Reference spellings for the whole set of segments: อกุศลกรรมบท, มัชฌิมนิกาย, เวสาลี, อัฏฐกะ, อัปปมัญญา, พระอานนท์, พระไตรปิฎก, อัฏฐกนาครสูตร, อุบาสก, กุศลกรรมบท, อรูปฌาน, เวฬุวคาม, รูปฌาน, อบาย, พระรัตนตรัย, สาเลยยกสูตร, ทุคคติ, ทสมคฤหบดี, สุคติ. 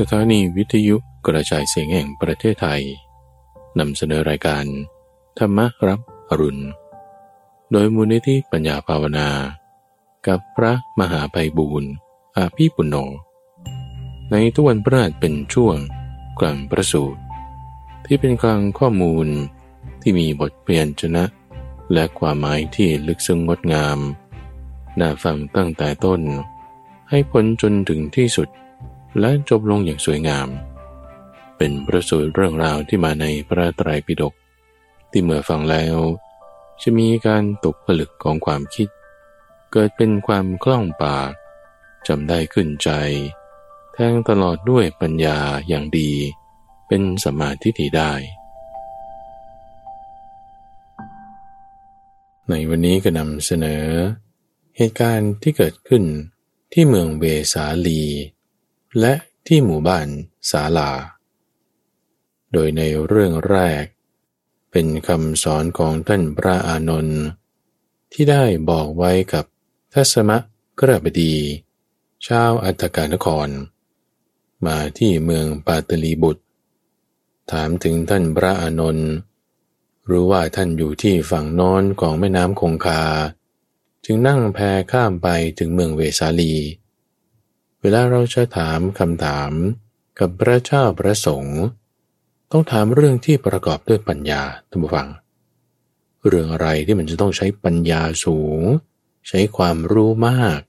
สถานีวิทยุกระจายเสียงแห่งประเทศไทยนำเสนอรายการธรรมะรับอรุณโดยมูลนิธิปัญญาภาวนากับพระมหาไพบูลย์อาภิปุณโญในทุกวันพฤหัสเป็นช่วงกลางประสูติที่เป็นกลางข้อมูลที่มีบทเปลี่ยนชนะและความหมายที่ลึกซึ้งงดงามน่าฟังตั้งแต่ต้นให้ผลจนถึงที่สุดและจบลงอย่างสวยงามเป็นประสูติเรื่องราวที่มาในพระไตรปิฎกที่เมื่อฟังแล้วจะมีการตกผลึกของความคิดเกิดเป็นความคล่องปากจำได้ขึ้นใจแทงตลอดด้วยปัญญาอย่างดีเป็นสัมมาทิฏฐิได้ในวันนี้ก็นำเสนอเหตุการณ์ที่เกิดขึ้นที่เมืองเวสาลีและที่หมู่บ้านสาลาโดยในเรื่องแรกเป็นคำสอนของท่านพระอานนท์ที่ได้บอกไว้กับทัสมกระบดีชาวอัตกานครมาที่เมืองปาตลีบุตรถามถึงท่านพระอานนท์รู้ว่าท่านอยู่ที่ฝั่งโน้นของแม่น้ำคงคาจึงนั่งแพข้ามไปถึงเมืองเวสาลีเวลาเราจะถามคำถามกับพระเจ้าประสงค์ต้องถามเรื่องที่ประกอบด้วยปัญญาท่านผู้ฟังเรื่องอะไรที่มันจะต้องใช้ปัญญาสูงใช้ความรู้มาก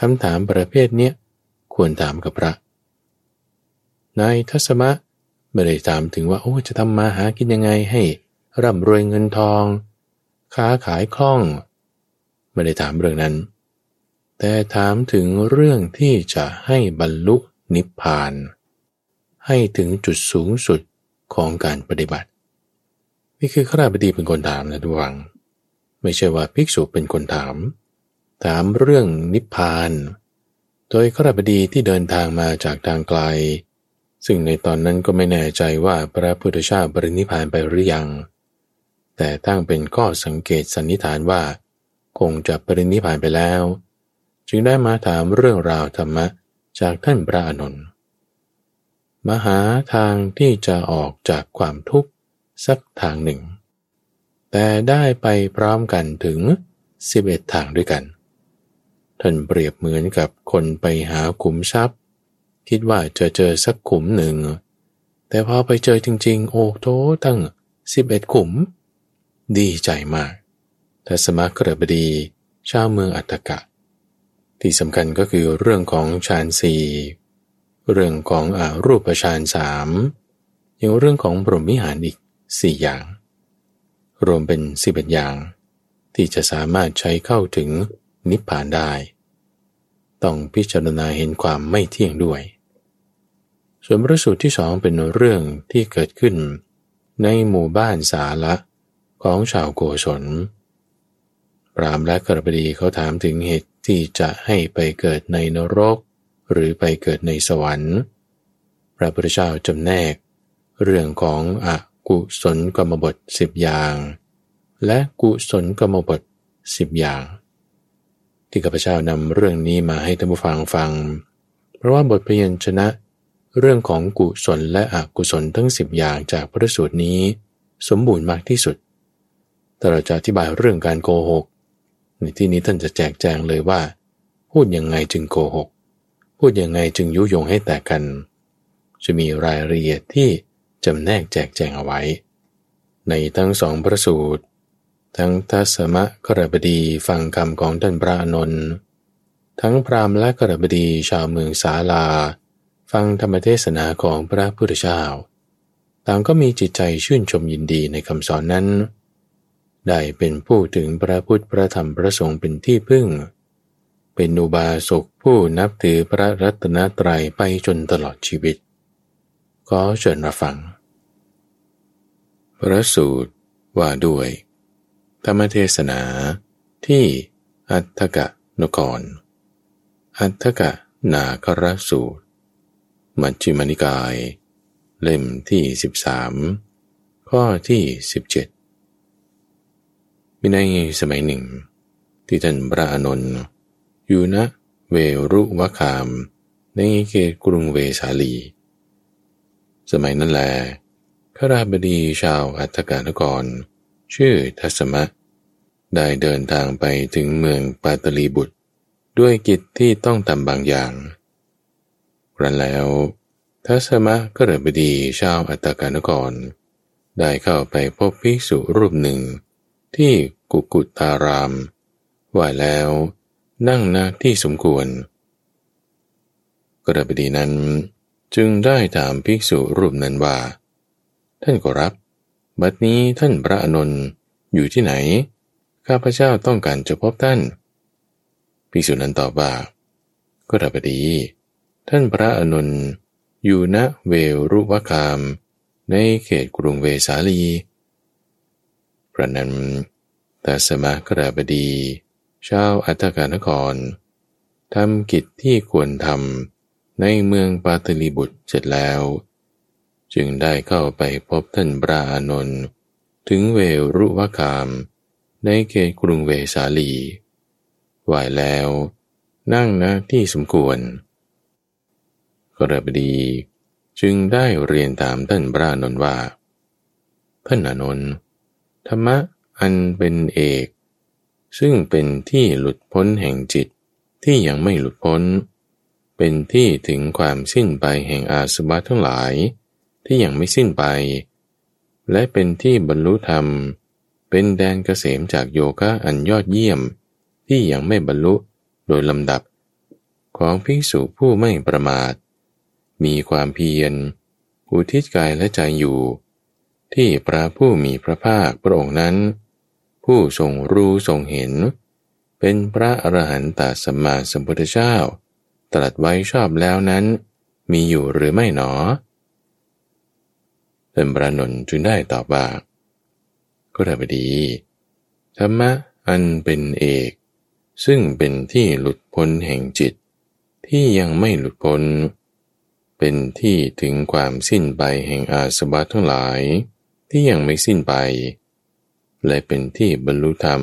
คำถามประเภทเนี้ยควรถามกับพระนายทัสมะไม่ได้ถามถึงว่าโอ้จะทำมาหากินยังไงให้ร่ำรวยเงินทองค้าขายคล่องไม่ได้ถามเรื่องนั้นแต่ถามถึงเรื่องที่จะให้บรรลุนิพพานให้ถึงจุดสูงสุดของการปฏิบัตินี่คือข้าราชบดีเป็นคนถามนะทุกวังไม่ใช่ว่าภิกษุเป็นคนถามเรื่องนิพพานโดยข้าราชบดีที่เดินทางมาจากทางไกลซึ่งในตอนนั้นก็ไม่แน่ใจว่าพระพุทธเจ้าปรินิพพานไปหรือยังแต่ตั้งเป็นข้อสังเกตสันนิษฐานว่าคงจะปรินิพพานไปแล้วจึงได้มาถามเรื่องราวธรรมะจากท่านพระอานนท์มหาทางที่จะออกจากความทุกข์สักทางหนึ่งแต่ได้ไปพร้อมกันถึง11ทางด้วยกันท่านเปรียบเหมือนกับคนไปหาขุมทรัพย์คิดว่าจะเจอสักขุมหนึ่งแต่พอไปเจอจริงๆโอ้โธ่ตั้ง11ขุมดีใจมากทัสมกระบดีชาวเมืองอัตกะที่สำคัญก็คือเรื่องของฌานสี่เรื่องของอรูปฌานสามยังเรื่องของพรหมวิหารอีก4อย่างรวมเป็น11อย่างที่จะสามารถใช้เข้าถึงนิพพานได้ต้องพิจารณาเห็นความไม่เที่ยงด้วยส่วนพระสูตรที่สองเป็นเรื่องที่เกิดขึ้นในหมู่บ้านสาละของชาวโกศลพราหมณ์และกระบดีเขาถามถึงเหตุที่จะให้ไปเกิดในนรกหรือไปเกิดในสวรรค์พระพุทธเจ้าจำแนกเรื่องของอกุศลกรรมบท10อย่างและกุศลกรรมบท10อย่างที่ข้าพเจ้านำเรื่องนี้มาให้ท่านผู้ฟังฟังเพราะว่าบทพยัญชนะเรื่องของกุศลและอกุศลทั้ง10อย่างจากพระสูตรนี้สมบูรณ์มากที่สุดแต่เราจะอธิบายเรื่องการโกหกในที่นี้ท่านจะแจกแจงเลยว่าพูดยังไงจึงโกหกพูดยังไงจึงยุยงให้แตกกันจะมีรายละเอียดที่จำแนกแจกแจงเอาไว้ในทั้งสองพระสูตรทั้งทัสมกระบดีฟังคำของท่านพระอานนท์ทั้งพราหมณ์และกระบดีชาวเมืองสาลาฟังธรรมเทศนาของพระพุทธเจ้าต่างก็มีจิตใจชื่นชมยินดีในคำสอนนั้นได้เป็นผู้ถึงพระพุทธพระธรรมพระสงฆ์เป็นที่พึ่งเป็นอุบาสกผู้นับถือพระรัตนตรัยไปจนตลอดชีวิตขอเชิญรับฟังพระสูตรว่าด้วยธรรมเทศนาที่อัตถกนครอัตถกนาครสูตรมัชฌิมนิกายเล่มที่13ข้อที่17มีในสมัยหนึ่งที่ท่านพระอานนท์อยู่ณเวรุวคาม ในเขตกรุงเวสาลีสมัยนั้นแลขราบดีชาวอัฏฐกานครชื่อทัสมะได้เดินทางไปถึงเมืองปาตลีบุตรด้วยกิจที่ต้องทำบางอย่างครั้นแล้วทัสมะขราบดีชาวอัฏฐกานครได้เข้าไปพบภิกษุรูปหนึ่งที่กุกุตารามว่าแล้วนั่งณที่สมควรขราบดีนั้นจึงได้ถามภิกษุรูปนั้นว่าท่านขอรับบัดนี้ท่านพระอานนท์อยู่ที่ไหนข้าพเจ้าต้องการจะพบท่านภิกษุนั้นตอบว่าขราบดีท่านพระอานนท์อยู่ณเวรุวคามในเขตกรุงเวสาลีพระนั้นทัสมะขราบดีชาวอัฏฐกานครทำกิจที่ควรทำในเมืองปาตลีบุตรเสร็จแล้วจึงได้เข้าไปพบท่านพระอานนท์ถึงเวรุวคามในเขตกรุงเวสาลีไหว้แล้วนั่งณที่สมควรขราบดีจึงได้เรียนถามท่านพระอานนท์ว่าท่านอานนท์ธรรมะอันเป็นเอกซึ่งเป็นที่หลุดพ้นแห่งจิตที่ยังไม่หลุดพ้นเป็นที่ถึงความสิ้นไปแห่งอาสวะทั้งหลายที่ยังไม่สิ้นไปและเป็นที่บรรลุธรรมเป็นแดนเกษมจากโยคะอันยอดเยี่ยมที่ยังไม่บรรลุโดยลำดับของภิกษุผู้ไม่ประมาทมีความเพียรอุทิศกายและใจอยู่ที่พระผู้มีพระภาคพระองค์นั้นผู้ทรงรู้ทรงเห็นเป็นพระอรหันตสัมมาสัมพุทธเจ้าตรัสไว้ชอบแล้วนั้นมีอยู่หรือไม่หนอท่านพระอานนท์จึงได้ตอบว่าขราบดีธรรมะอันเป็นเอกซึ่งเป็นที่หลุดพ้นแห่งจิตที่ยังไม่หลุดพ้นเป็นที่ถึงความสิ้นไปแห่งอาสวะทั้งหลายที่ยังไม่สิ้นไปและเป็นที่บรรลุธรรม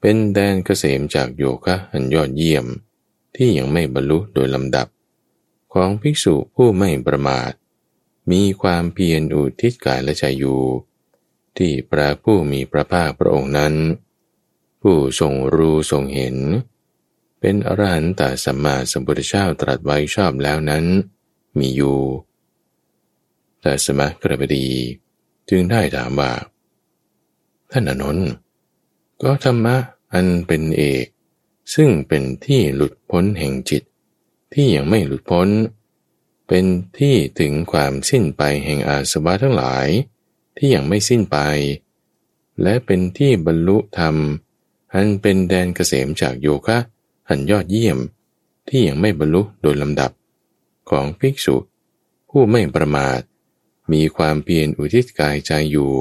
เป็นแดนเกษมจากโยคะอันยอดเยี่ยมที่ยังไม่บรรลุโดยลำดับของภิกษุผู้ไม่ประมาทมีความเพียรอุทิศกายและใจอยู่ที่พระผู้มีพระภาคพระองค์นั้นผู้ทรงรู้ทรงเห็นเป็นอรหันตสัมมาสัมพุทธเจ้าตรัสไว้ชอบแล้วนั้นมีอยู่แต่สมะขราบดีจึงได้ถามว่าท่านอานนท์ก็ธรรมะอันเป็นเอกซึ่งเป็นที่หลุดพ้นแห่งจิตที่ยังไม่หลุดพ้นเป็นที่ถึงความสิ้นไปแห่งอาสวะทั้งหลายที่ยังไม่สิ้นไปและเป็นที่บรรลุธรรมอันเป็นแดนเกษมจากโยคะอันยอดเยี่ยมที่ยังไม่บรรลุโดยลำดับของภิกษุผู้ไม่ประมาทมีความเพียรอุทิศกายใจอยู่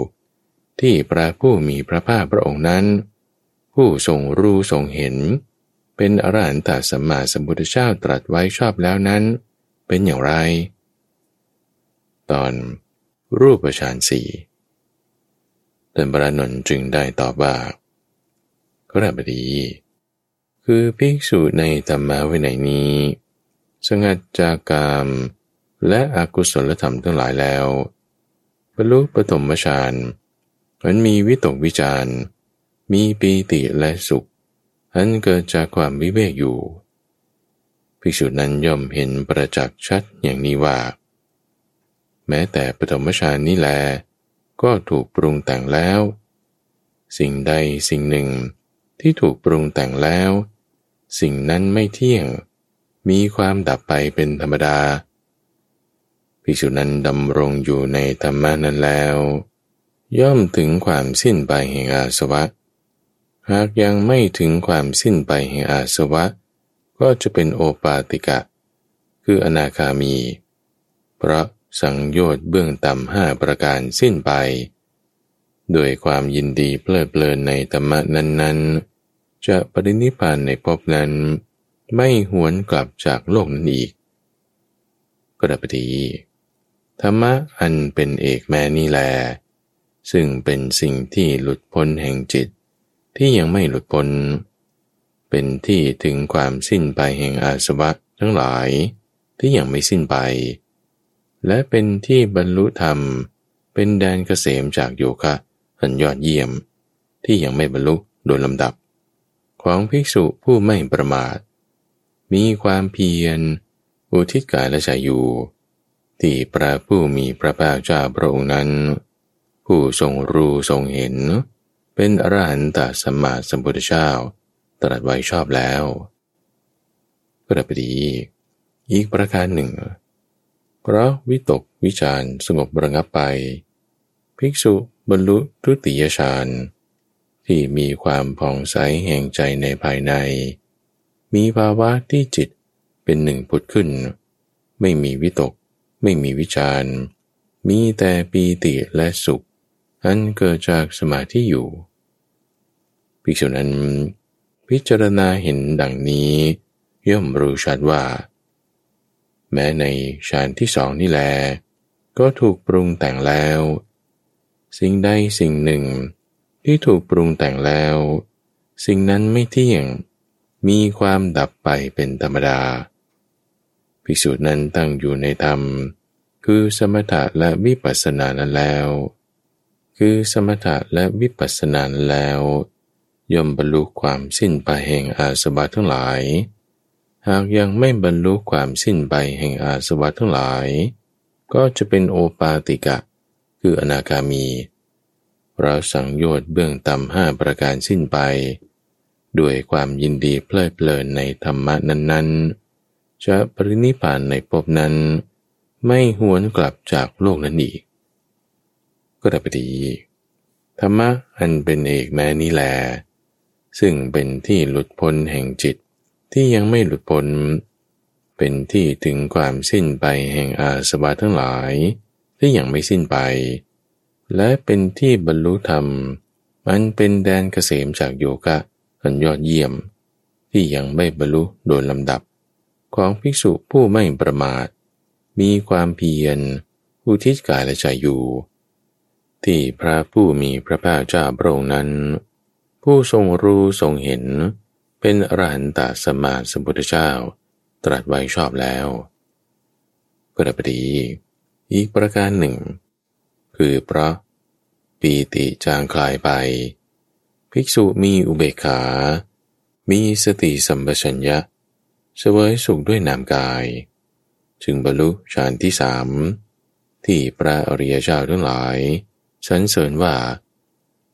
ที่พระผู้มีพระภาคพระองค์นั้นผู้ทรงรู้ทรงเห็นเป็นอรหันตสัมมาสัมพุทธเจ้าตรัสไว้ชอบแล้วนั้นเป็นอย่างไรตอนรูปฌานสี่ท่านพระอานนท์จึงได้ตอบว่าขราบดีคือภิกษุในธรรมวินัยนี้สงัดจากกามและอกุศลธรรมทั้งหลายแล้วบรรลุปฐมฌานอันมีวิตกวิจารมีปีติและสุขอันเกิดจากความวิเวกอยู่ภิกษุนั้นย่อมเห็นประจักษ์ชัดอย่างนี้ว่าแม้แต่ปฐมฌานนี้แลก็ถูกปรุงแต่งแล้วสิ่งใดสิ่งหนึ่งที่ถูกปรุงแต่งแล้วสิ่งนั้นไม่เที่ยงมีความดับไปเป็นธรรมดาภิกษุนั้นดำรงอยู่ในธรรมะนั้นแล้วย่อมถึงความสิ้นไปแห่งอาสวะหากยังไม่ถึงความสิ้นไปแห่งอาสวะก็จะเป็นโอปาติกะคืออนาคามีเพราะสังโยชน์เบื้องต่ำ5ประการสิ้นไปโดยความยินดีเพลิดเพลินในธรรมะนั้นๆจะปรินิพพานในภพนั้นไม่หวนกลับจากโลกนั้นอีกขราบดีธรรมะอันเป็นเอกแม้นี่แลซึ่งเป็นสิ่งที่หลุดพ้นแห่งจิตที่ยังไม่หลุดพ้นเป็นที่ถึงความสิ้นไปแห่งอาสวะทั้งหลาย ที่ยังไม่สิ้นไปและเป็นที่บรรลุธรรมเป็นแดนเกษมจากโยคะอันยอดเยี่ยมที่ยังไม่บรรลุโดยลำดับของภิกษุผู้ไม่ประมาทมีความเพียรอุทิศกายและใจอยู่ที่พระผู้มีพระภาคเจ้าพระองค์นั้นผู้ทรงรู้ทรงเห็นเป็นอรหันตสัมมาสัมพุทธเจ้าตรัสไว้ชอบแล้วก็ได้ไปดีอีกประการหนึ่งเพราะวิตกวิจารสงบระงับไปภิกษุบรรลุทุติยฌานที่มีความผ่องใสแห่งใจในภายในมีภาวะที่จิตเป็นหนึ่งผุดขึ้นไม่มีวิตกไม่มีวิจารมีแต่ปีติและสุขอันเกิดจากสมาธิอยู่ภิกษุนั้นพิจารณาเห็นดังนี้ย่อมรู้ชัดว่าแม้ในฌานที่สองนี่แลก็ถูกปรุงแต่งแล้วสิ่งใดสิ่งหนึ่งที่ถูกปรุงแต่งแล้วสิ่งนั้นไม่เที่ยงมีความดับไปเป็นธรรมดาภิกษุนั้นตั้งอยู่ในธรรมคือสมถะและวิปัสสนานั้นแล้วคือสมถะและวิปัสสนานั้นแล้วย่อมบรรลุความสิ้นไปแห่งอาสวะทั้งหลายหากยังไม่บรรลุความสิ้นไปแห่งอาสวะทั้งหลายก็จะเป็นโอปาติกะคืออนาคามีเราสังโยชน์เบื้องต่ำ5ประการสิ้นไปด้วยความยินดีเพลิดเพลินในธรรมะนั้นๆจะปรินิพพานในภพนั้นไม่หวนกลับจากโลกนั้นอีกก็ได้ไปดีธรรมะอันเป็นเอกแม้นี้แลซึ่งเป็นที่หลุดพ้นแห่งจิตที่ยังไม่หลุดพ้นเป็นที่ถึงความสิ้นไปแห่งอาสวะทั้งหลายที่ยังไม่สิ้นไปและเป็นที่บรรลุธรรมมันเป็นแดนเกษมจากโยคะอันยอดเยี่ยมที่ยังไม่บรรลุโดยลำดับของภิกษุผู้ไม่ประมาทมีความเพียรอุทิศกายและใจอยู่ที่พระผู้มีพระภาคเจ้าพระองค์นั้นผู้ทรงรู้ทรงเห็นเป็นอรหันตสัมมาสัมพุทธเจ้าตรัสไว้ชอบแล้วก็ได้ไปดีอีกประการหนึ่งคือเพราะปีติจางคลายไปภิกษุมีอุเบกขามีสติสัมปชัญญะเสวยสุขด้วยนามกายจึงบรรลุฌานที่สามที่พระอริยเจ้าทั้งหลายสรรเสริญว่า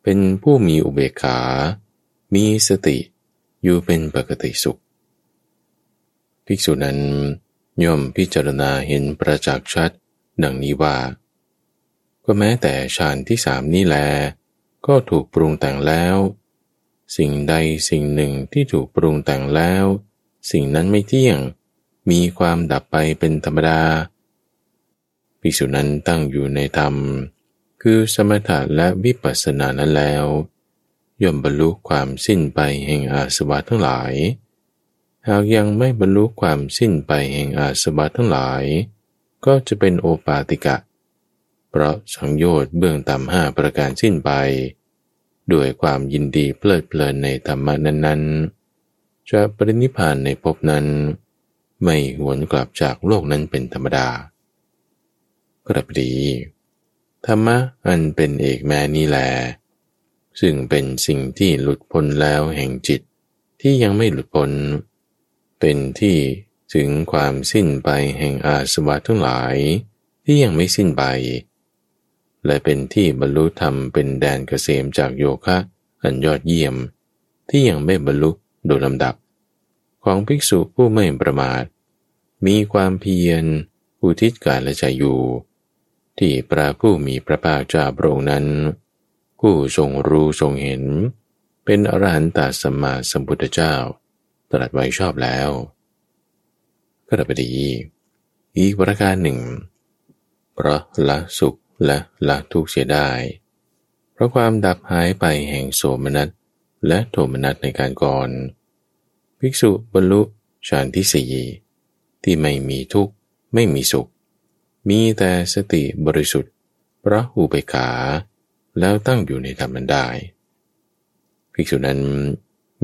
เป็นผู้มีอุเบกขามีสติอยู่เป็นปกติสุขภิกษุนั้นย่อมพิจารณาเห็นประจักษ์ชัดดังนี้ว่าก็แม้แต่ฌานที่สามนี้แลก็ถูกปรุงแต่งแล้วสิ่งใดสิ่งหนึ่งที่ถูกปรุงแต่งแล้วสิ่งนั้นไม่เที่ยงมีความดับไปเป็นธรรมดาภิกษุนั้นตั้งอยู่ในธรรมคือสมถะและวิปัสสนานั้นแล้วย่อมบรรลุความสิ้นไปแห่งอาสวะทั้งหลายหากยังไม่บรรลุความสิ้นไปแห่งอาสวะทั้งหลายก็จะเป็นโอปาติกะเพราะสังโยชน์เบื้องต่ำ5ประการสิ้นไปด้วยความยินดีเพลิดเพลินในธรรมะนั้นๆจะปรินิพพานในภพนั้นไม่หวนกลับจากโลกนั้นเป็นธรรมดาก็ได้ไปดีธรรมะอันเป็นเอกแม้นี้แลซึ่งเป็นสิ่งที่หลุดพ้นแล้วแห่งจิตที่ยังไม่หลุดพ้นเป็นที่ถึงความสิ้นไปแห่งอาสวะทั้งหลายที่ยังไม่สิ้นไปและเป็นที่บรรลุธรรมเป็นแดนเกษมจากโยคะอันยอดเยี่ยมที่ยังไม่บรรลุโดยลำดับของภิกษุผู้ไม่ประมาทมีความเพียรอุทิศกายและใจอยู่ที่พระผู้มีพระภาคเจ้าพระองค์นั้นผู้ทรงรู้ทรงเห็นเป็นอรหันตสัมมาสัมพุทธเจ้าตรัสไว้ชอบแล้วก็ได้ไปดีอีกประการหนึ่งเพราะละสุขและละทุกข์เสียได้เพราะความดับหายไปแห่งโสมนัสและโทมนัสในการก่อนภิกษุบรรลุฌานที่สี่ที่ไม่มีทุกข์ไม่มีสุขมีแต่สติบริสุทธิ์เพราะอุเบกขาแล้วตั้งอยู่ในธรรมนั้นได้ภิกษุนั้น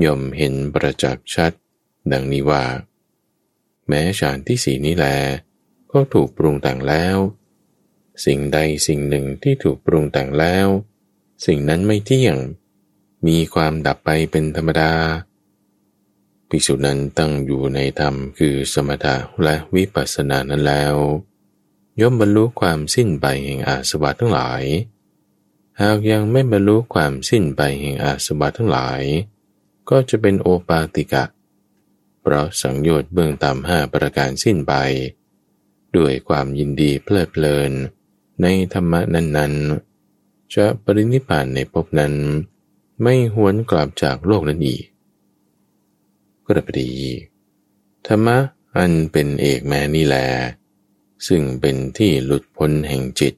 ย่อมเห็นประจักษ์ชัดดังนี้ว่า แม้ฌานที่สี่นี้แลก็ถูกปรุงแต่งแล้ว สิ่งใดสิ่งหนึ่งที่ถูกปรุงแต่งแล้ว สิ่งนั้นไม่เที่ยง มีความดับไปเป็นธรรมดา ภิกษุนั้นตั้งอยู่ในธรรมคือสมถะและวิปัสสนานั้นแล้ว ย่อมบรรลุความสิ้นไปแห่งอาสวะทั้งหลาย หากยังไม่บรรลุความสิ้นไปแห่งอาสวะทั้งหลาย ก็จะเป็นโอปาติกะ เพราะสังโยชน์เบื้องต่ำ5ประการสิ้นไปด้วยความยินดีเพลิดเพลินในธรรมะนั้นๆจะปรินิพพานในภพนั้นไม่หวนกลับจากโลกนั้นอีกก็ระดีธรรมะอันเป็นเอกแม้นี่แลซึ่งเป็นที่หลุดพ้นแห่งจิต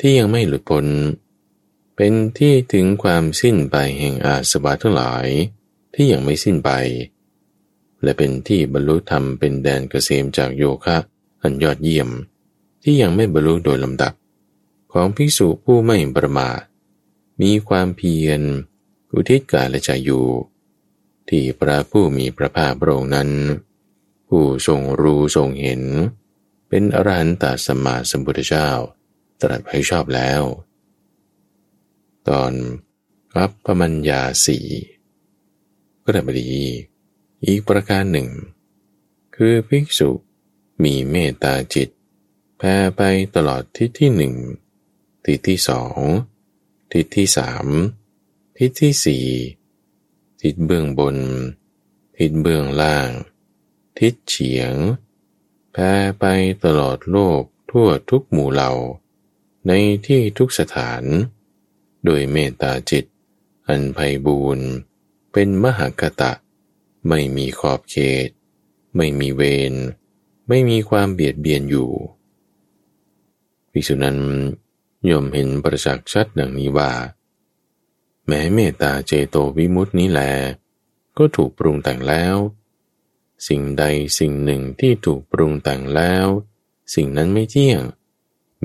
ที่ยังไม่หลุดพ้นเป็นที่ถึงความสิ้นไปแห่งอาสวะทั้งหลายที่ยังไม่สิ้นไปและเป็นที่บรรลุธรรมเป็นแดนเกษมจากโยคะอันยอดเยี่ยมที่ยังไม่บรรลุโดยลำดับของภิกษุผู้ไม่ประมาทมีความเพียรอุทิศกายและใจอยู่ที่พระผู้มีพระภาคพระองค์นั้นผู้ทรงรู้ทรงเห็นเป็นอรหันตสัมมาสัมพุทธเจ้าตรัสไว้ชอบแล้วตอนอัปปมัญญาสี่ก็ได้บดีอีกประการหนึ่งคือภิกษุมีเมตตาจิตแผ่ไปตลอดทิศที่หนึ่งทิศที่สองทิศที่สามทิศที่สี่ทิศเบื้องบนทิศเบื้องล่างทิศเฉียงแผ่ไปตลอดโลกทั่วทุกหมู่เหล่าในที่ทุกสถานโดยเมตตาจิตอันไพบูรณ์เป็นมหากตะไม่มีขอบเขตไม่มีเวรไม่มีความเบียดเบียนอยู่ภิกษุนั้นย่อมเห็นประจักษ์ชัดดังนี้ว่าแม้เมตตาเจโตวิมุตตินี้แลก็ถูกปรุงแต่งแล้วสิ่งใดสิ่งหนึ่งที่ถูกปรุงแต่งแล้วสิ่งนั้นไม่เที่ยง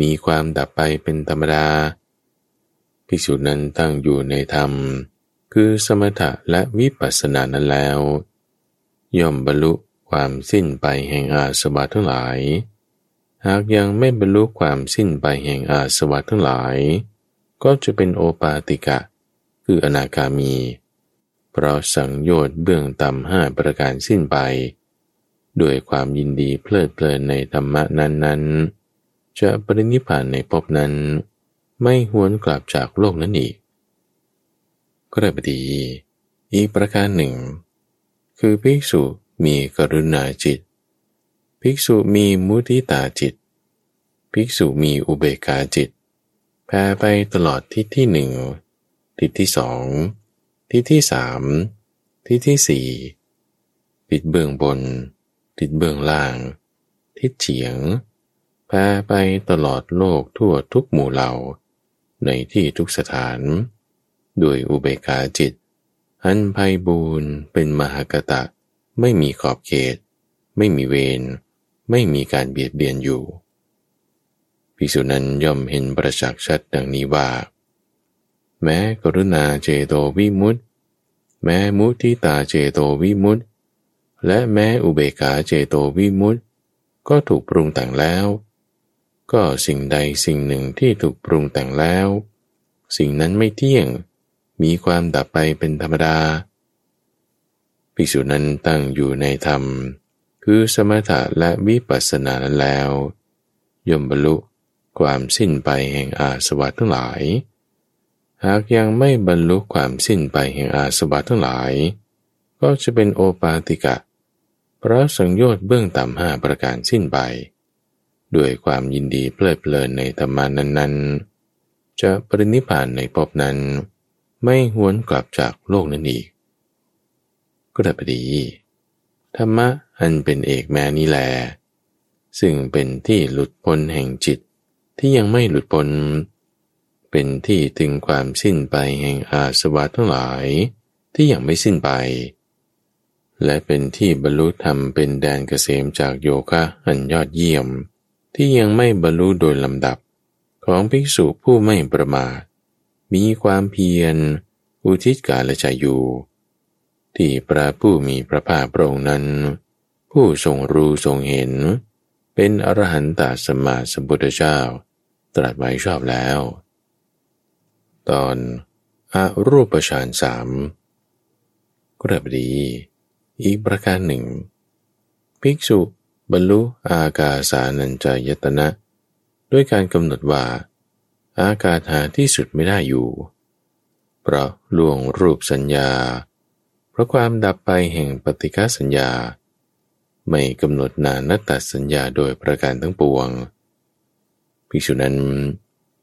มีความดับไปเป็นธรรมดาภิกษุนั้นตั้งอยู่ในธรรมคือสมถะและวิปัสสนานั้นแล้วย่อมบรรลุความสิ้นไปแห่งอาสวะทั้งหลายหากยังไม่บรรลุความสิ้นไปแห่งอาสวะทั้งหลายก็จะเป็นโอปาติกะคืออนาคามีเพราะสังโยชน์เบื้องต่ำห้าประการสิ้นไปด้วยความยินดีเพลิดเพลินในธรรมะนั้นๆจะปรินิพพานในภพนั้นไม่หวนกลับจากโลกนั้นอีกก็ได้บดีอีกประการหนึ่งคือภิกษุมีกรุณาจิตภิกษุมีมุทิตาจิตภิกษุมีอุเบกขาจิตแผ่ไปตลอดทิศที่หนึ่งทิศที่สองทิศที่สามทิศที่สี่ทิศเบื้องบนทิศเบื้องล่างทิศเฉียงแผ่ไปตลอดโลกทั่วทุกหมู่เหล่าในที่ทุกสถานด้วยอุเบกขาจิตอันไพบูรณ์เป็นมหากตะไม่มีขอบเขตไม่มีเวรไม่มีการเบียดเบียนอยู่ภิกษุนั้นย่อมเห็นประจักษ์ชัดดังนี้ว่าแม้กรุณาเจโตวิมุตติแม้มุทิตาเจโตวิมุตติและแม้อุเบกขาเจโตวิมุตติก็ถูกปรุงแต่งแล้วก็สิ่งใดสิ่งหนึ่งที่ถูกปรุงแต่งแล้วสิ่งนั้นไม่เที่ยงมีความดับไปเป็นธรรมดาภิกษุนั้นตั้งอยู่ในธรรมคือสมถะและวิปัสสนานั้นแล้วย่อมบรรลุความสิ้นไปแห่งอาสวะทั้งหลายหากยังไม่บรรลุความสิ้นไปแห่งอาสวะทั้งหลายก็จะเป็นโอปาติกะเพราะสังโยชน์เบื้องต่ำห้าประการสิ้นไปด้วยความยินดีเพลิดเพลินในธรรมานั้นๆจะปรินิพพานในภพนั้นไม่หวนกลับจากโลกนั้นอีกก็ได้บดีธรรมะอันเป็นเอกแม้นี้แลซึ่งเป็นที่หลุดพ้นแห่งจิตที่ยังไม่หลุดพ้นเป็นที่ถึงความสิ้นไปแห่งอาสวะทั้งหลายที่ยังไม่สิ้นไปและเป็นที่บรรลุธรรมเป็นแดนเกษมจากโยคะอันยอดเยี่ยมที่ยังไม่บรรลุโดยลำดับของภิกษุผู้ไม่ประมาทมีความเพียรอุทิศกายและใจอยู่ที่พระผู้มีพระภาคพระองค์นั้น ผู้ทรงรู้ทรงเห็นเป็นอรหันตสัมมาสัมพุทธเจ้าตรัสไว้ชอบแล้วตอนอรูปฌานสามกระบดีอีกประการหนึ่งภิกษุบรรลุอากาสานัญจายตนะด้วยการกำหนดว่าอากาศหาที่สุดไม่ได้อยู่เพราะล่วงรูปสัญญาเพราะความดับไปแห่งปฏิฆาสัญญาไม่กำหนดนานัตตสัญญาโดยประการทั้งปวงภิกษุนั้น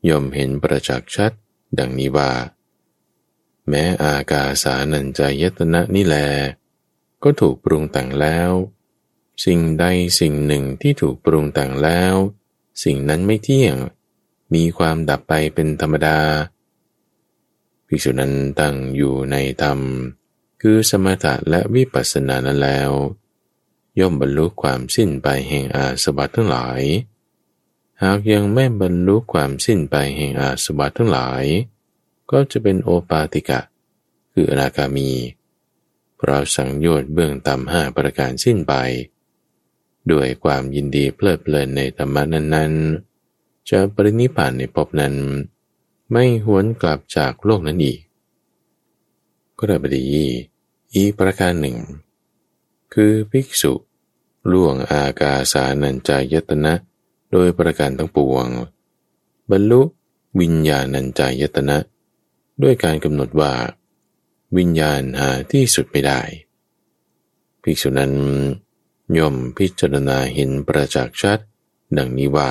ย่อมเห็นประจักษ์ชัดดังนี้ว่าแม้อากาสานัญจายตนะนี่แลก็ถูกปรุงแต่งแล้วสิ่งใดสิ่งหนึ่งที่ถูกปรุงแต่งแล้วสิ่งนั้นไม่เที่ยงมีความดับไปเป็นธรรมดาภิกษุนั้นตั้งอยู่ในธรรมคือสมถะและวิปัสสนานั้นแล้วย่อมบรรลุความสิ้นไปแห่งอาสวะทั้งหลายหากยังไม่บรรลุความสิ้นไปแห่งอาสวะทั้งหลายก็จะเป็นโอปาติกะคืออนาคามีเพราะสังโยชน์เบื้องต่ำ5ประการสิ้นไปด้วยความยินดีเพลิดเพลินในธรรมะนั้นๆจะปรินิพพานในภพนั้นไม่หวนกลับจากโลกนั้นอีกก็ได้บดีอีกประการหนึ่งคือภิกษุล่วงอากาสานัญจายตนะโดยประการทั้งปวงบรรลุวิญญาณัญจายตนะด้วยการกำหนดว่าวิญญาณหาที่สุดไม่ได้ภิกษุนั้นย่อมพิจารณาเห็นประจักษ์ชัดดังนี้ว่า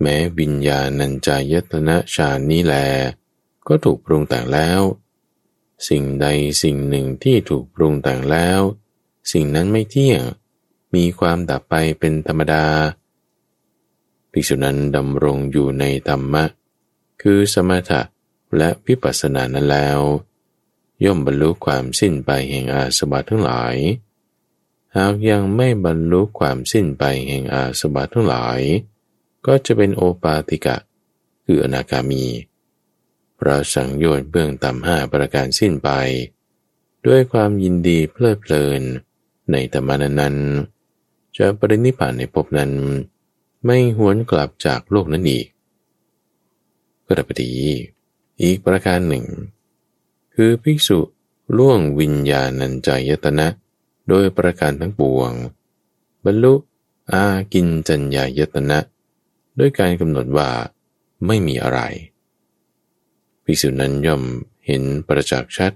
แม้วิญญาณัญจายตนะฌานนี้แลก็ถูกปรุงแต่งแล้วสิ่งใดสิ่งหนึ่งที่ถูกปรุงแต่งแล้วสิ่งนั้นไม่เที่ยงมีความดับไปเป็นธรรมดาภิกษุนั้นดำรงอยู่ในธรรมะคือสมถะและวิปัสสนานั้นแล้วย่อมบรรลุความสิ้นไปแห่งอาสวะทั้งหลายหากยังไม่บรรลุความสิ้นไปแห่งอาสวะทั้งหลายก็จะเป็นโอปาติกะคืออนาคามีเพราะสังโยชน์เบื้องต่ำ5ประการสิ้นไปด้วยความยินดีเพลิดเพลินในธรรมนั้นๆจะปรินิพพานในภพนั้นไม่หวนกลับจากโลกนั้นอีกกระบดีอีกประการหนึ่งคือภิกษุล่วงวิญญาณัญจายตนะโดยประการทั้งปวงบรรลุอากินจัญญายตนะด้วยการกำหนดว่าไม่มีอะไรภิกษุนั้นย่อมเห็นประจักษ์ชัด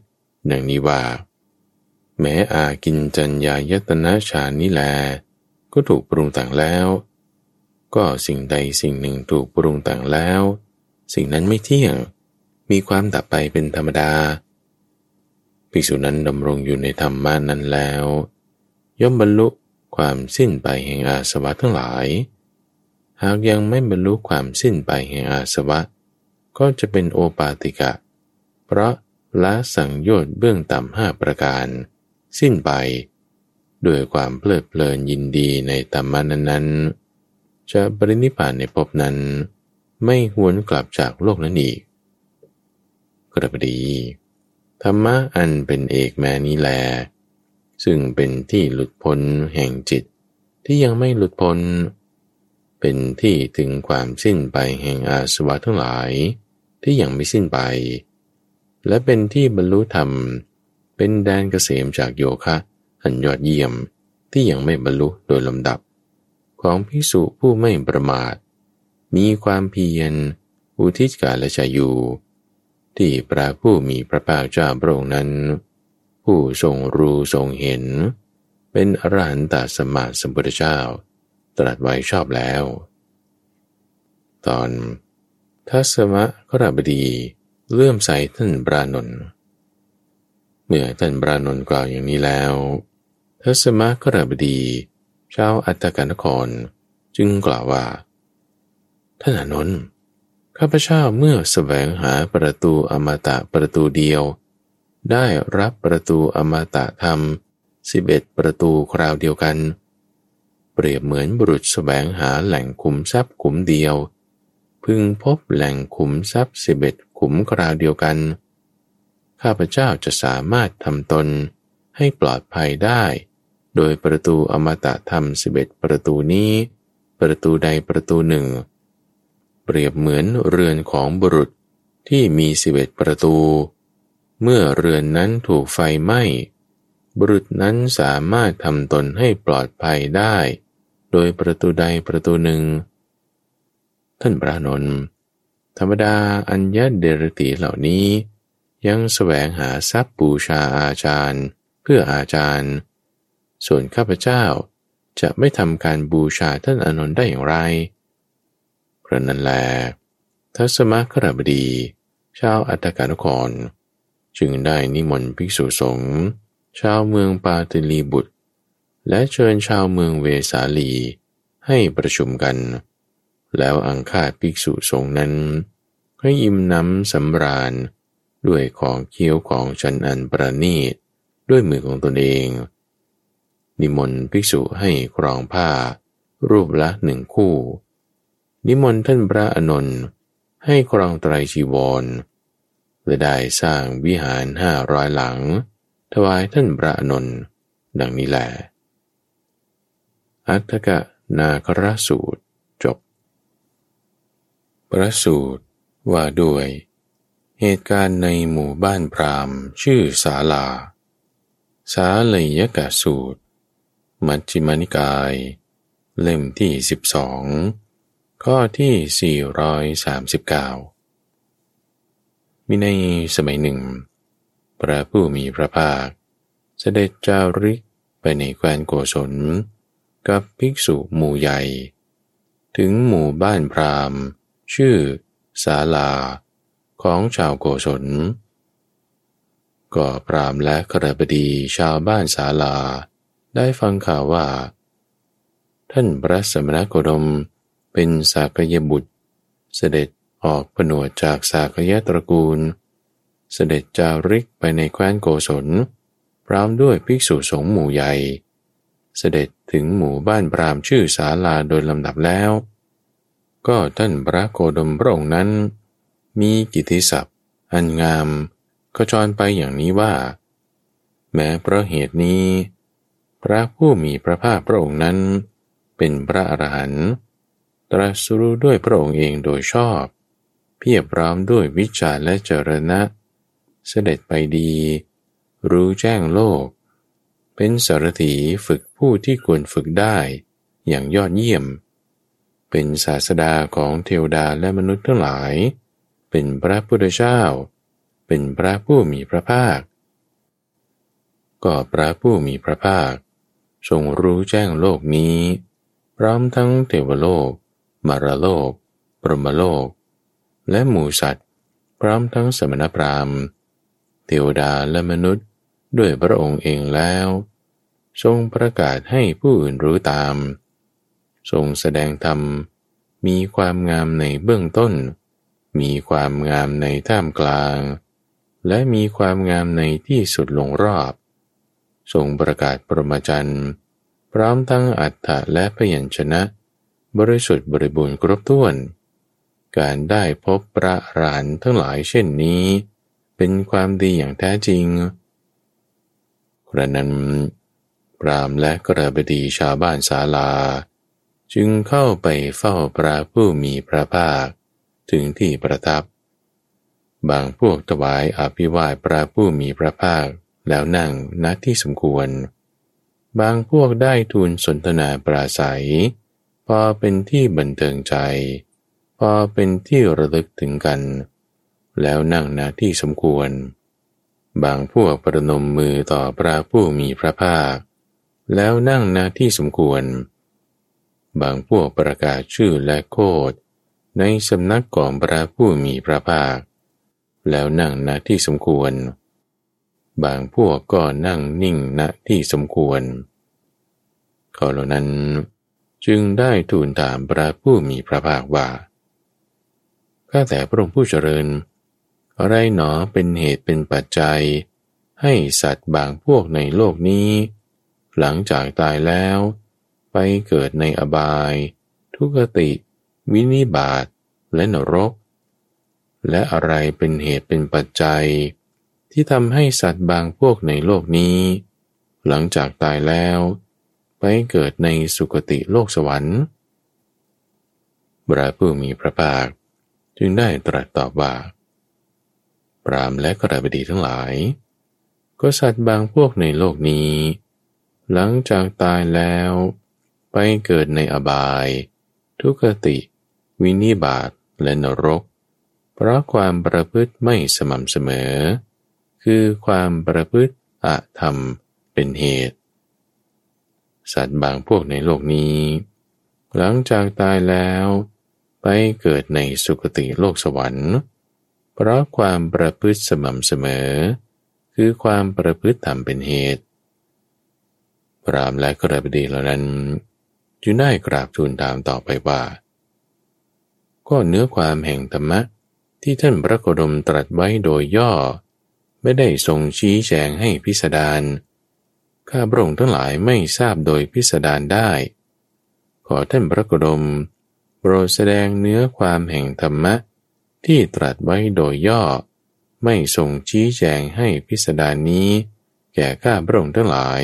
ดังนี้ว่าแม้อากินจัญญายตนะฌานนี้แลก็ถูกปรุงแต่งแล้วก็สิ่งใดสิ่งหนึ่งถูกปรุงแต่งแล้วสิ่งนั้นไม่เที่ยงมีความดับไปเป็นธรรมดาภิกษุนั้นดำรงอยู่ในธรรมะนั้นแล้วย่อมบรรลุความสิ้นไปแห่งอาสวะทั้งหลายหากยังไม่บรรลุความสิ้นไปแห่งอาสวะก็จะเป็นโอปาติกะเพราะละสังโยชน์เบื้องต่ำ5ประการสิ้นไปด้วยความเพลิดเพลินยินดีในธรรมะนั้นๆจะปรินิพพานในภพนั้นไม่หวนกลับจากโลกนั้นอีกกระบดีธรรมะอันเป็นเอกแม้นี้แลซึ่งเป็นที่หลุดพ้นแห่งจิตที่ยังไม่หลุดพ้นเป็นที่ถึงความสิ้นไปแห่งอาสวะทั้งหลายที่ยังไม่สิ้นไปและเป็นที่บรรลุธรรมเป็นแดนเกษมจากโยคะอันยอดเยี่ยมที่ยังไม่บรรลุโดยลำดับของภิกษุผู้ไม่ประมาทมีความเพียรอุทิศกาลจะอยู่ที่พระผู้มีพระภาคเจ้าพระองค์นั้นผู้ทรงรู้ทรงเห็นเป็นอรหันตสัมมาสัมพุทธเจ้าตรัสไว้ชอบแล้วตอนทัสสมคฤหบดีเลื่อมใสท่านพระนนท์เมื่อท่านพระนนท์กล่าวอย่างนี้แล้วทัสสมคฤหบดีชาวอัตตกนครจึงกล่าวว่าท่านนนท์ข้าพเจ้าเมื่อแสวงหาประตูอมตะประตูเดียวได้รับประตูอมตะธรรม11ประตูคราวเดียวกันเปรียบเหมือนบุรุษแสวงหาแหล่งขุมทรัพย์ขุมเดียวพึงพบแหล่งขุมทรัพย์11ขุมคราวเดียวกันข้าพเจ้าจะสามารถทำตนให้ปลอดภัยได้ โดยประตูอมตะธรรม11ประตูนี้ประตูใดประตูหนึ่งเปรียบเหมือนเรือนของบุรุษที่มี11ประตูเมื่อเรือนนั้นถูกไฟไหม้บุรุษนั้นสามารถทำตนให้ปลอดภัยได้โดยประตูใดประตูหนึ่งท่านพระนนท์ธรรมดาอัญญเดรติเหล่านี้ยังแสวงหาทรัพย์บูชาอาจารย์เพื่ออาจารย์ส่วนข้าพเจ้าจะไม่ทำการบูชาท่านอานนท์ได้อย่างไรเพราะนั้นแลทัศมคฤบดีชาวอัตตกนครจึงได้นิมนต์ภิกษุสงฆ์ชาวเมืองปาติลีบุตรและเชิญชาวเมืองเวสาลีให้ประชุมกันแล้วอังคาภิกษุสงฆ์นั้นให้อิ่มน้ำสำราญด้วยของเคี้ยวของฉันอันประณีตด้วยมือของตนเองนิมนต์ภิกษุให้ครองผ้ารูปละ1 คู่นิมนต์ท่านพระอานนท์ให้ครองไตรจีวรและได้สร้างวิหาร500 หลังถวายท่านพระอานนท์ดังนี้แลอัตถกนาคราสูตรจบพระสูตรว่าด้วยเหตุการณ์ในหมู่บ้านพราหมณ์ชื่อศาลาสาลัยยกสูตรมัชฌิมนิกายเล่มที่12ข้อที่439มีในสมัยหนึ่งพระผู้มีพระภาคเสด็จจาริกไปในแคว้นโกศลกับภิกษุหมู่ใหญ่ถึงหมู่บ้านพราหมณ์ชื่อศาลาของชาวโกศลก็พราหมณ์และคฤบดีชาวบ้านศาลาได้ฟังข่าวว่าท่านพระสมณโคดมเป็นสากยบุตรเสด็จออกผนวดจากสากยตระกูลเสด็จจาริกไปในแคว้นโกศลพร้อมด้วยภิกษุสงฆ์หมู่ใหญ่เสด็จถึงหมู่บ้านพราหมณ์ชื่อศาลาโดยลำดับแล้วก็ท่านพระโคดมพระองค์นั้นมีกิตติศัพท์อันงามกระจรไปอย่างนี้ว่าแม้เพราะเหตุนี้พระผู้มีพระภาคพระองค์นั้นเป็นพระอรหันต์ตรัสรู้ด้วยพระองค์เองโดยชอบเพียบพร้อมด้วยวิชชาและจรณะเสด็จไปดีรู้แจ้งโลกเป็นสารถีฝึกผู้ที่ควรฝึกได้อย่างยอดเยี่ยมเป็นศาสดาของเทวดาและมนุษย์ทั้งหลายเป็นพระพุทธเจ้าเป็นพระผู้มีพระภาคก็พระผู้มีพระภาคทรงรู้แจ้งโลกนี้พร้อมทั้งเทวโลกมารโลกพรหมโลกและหมู่สัตว์พร้อมทั้งสมณพราหมณ์เทวดาและมนุษย์ด้วยพระองค์เองแล้วทรงประกาศให้ผู้อื่นรู้ตามทรงแสดงธรรมมีความงามในเบื้องต้นมีความงามในท่ามกลางและมีความงามในที่สุดลงรอบทรงประกาศปรมาจรรย์พร้อมทั้งอัฏฐะและพยัญชนะบริสุทธิ์บริบูรณ์ครบถ้วนการได้พบพระอรหันต์ทั้งหลายเช่นนี้เป็นความดีอย่างแท้จริงกระนั้นพราหมณ์และคฤบดีชาวบ้านศาลาจึงเข้าไปเฝ้าพระผู้มีพระภาคถึงที่ประทับบางพวกถวายอภิวาทพระผู้มีพระภาคแล้วนั่งณที่สมควรบางพวกได้ทูลสนทนาปราศัยพอเป็นที่บันเทิงใจพอเป็นที่ระลึกถึงกันแล้วนั่งณที่สมควรบางพวกประนมมือต่อพระผู้มีพระภาคแล้วนั่งณที่สมควรบางพวกประกาศชื่อและโคดในสำนักของพระผู้มีพระภาคแล้วนั่งณที่สมควรบางพวกก็นั่งนิ่งณที่สมควรข้อเหล่านั้นจึงได้ทูลถามพระผู้มีพระภาคว่าข้าแต่พระองค์ผู้เจริญอะไรหนอเป็นเหตุเป็นปัจจัยให้สัตว์บางพวกในโลกนี้หลังจากตายแล้วไปเกิดในอบายทุกขติวินิบาตและนรกและอะไรเป็นเหตุเป็นปัจจัยที่ทำให้สัตว์บางพวกในโลกนี้ หลังจากตายแล้วไปเกิดในสุคติโลกสวรรค์พระผู้มีพระภาคจึงได้ตรัสตอบว่าพราหมณ์และกษัตริย์ทั้งหลายก็สัตว์บางพวกในโลกนี้หลังจากตายแล้วไปเกิดในอบายทุกขติวินิบาตและนรกเพราะความประพฤติไม่สม่ำเสมอคือความประพฤติอธรรมเป็นเหตุสัตว์บางพวกในโลกนี้หลังจากตายแล้วไปเกิดในสุคติโลกสวรรค์เพราะความประพฤติสม่ำเสมอคือความประพฤติธรรมเป็นเหตุพราหมณ์และกษัตริย์เหล่านั้นจึงได้กราบทูลถามต่อไปว่าก็เนื้อความแห่งธรรมะที่ท่านพระโคดมตรัสไว้โดยย่อไม่ได้ทรงชี้แจงให้พิสดารข้าพระองค์ทั้งหลายไม่ทราบโดยพิสดารได้ขอท่านพระโคดมโปรดแสดงเนื้อความแห่งธรรมะที่ตรัสไว้โดยย่อไม่ทรงชี้แจงให้พิสดารนี้แก่ข้าพระองค์ทั้งหลาย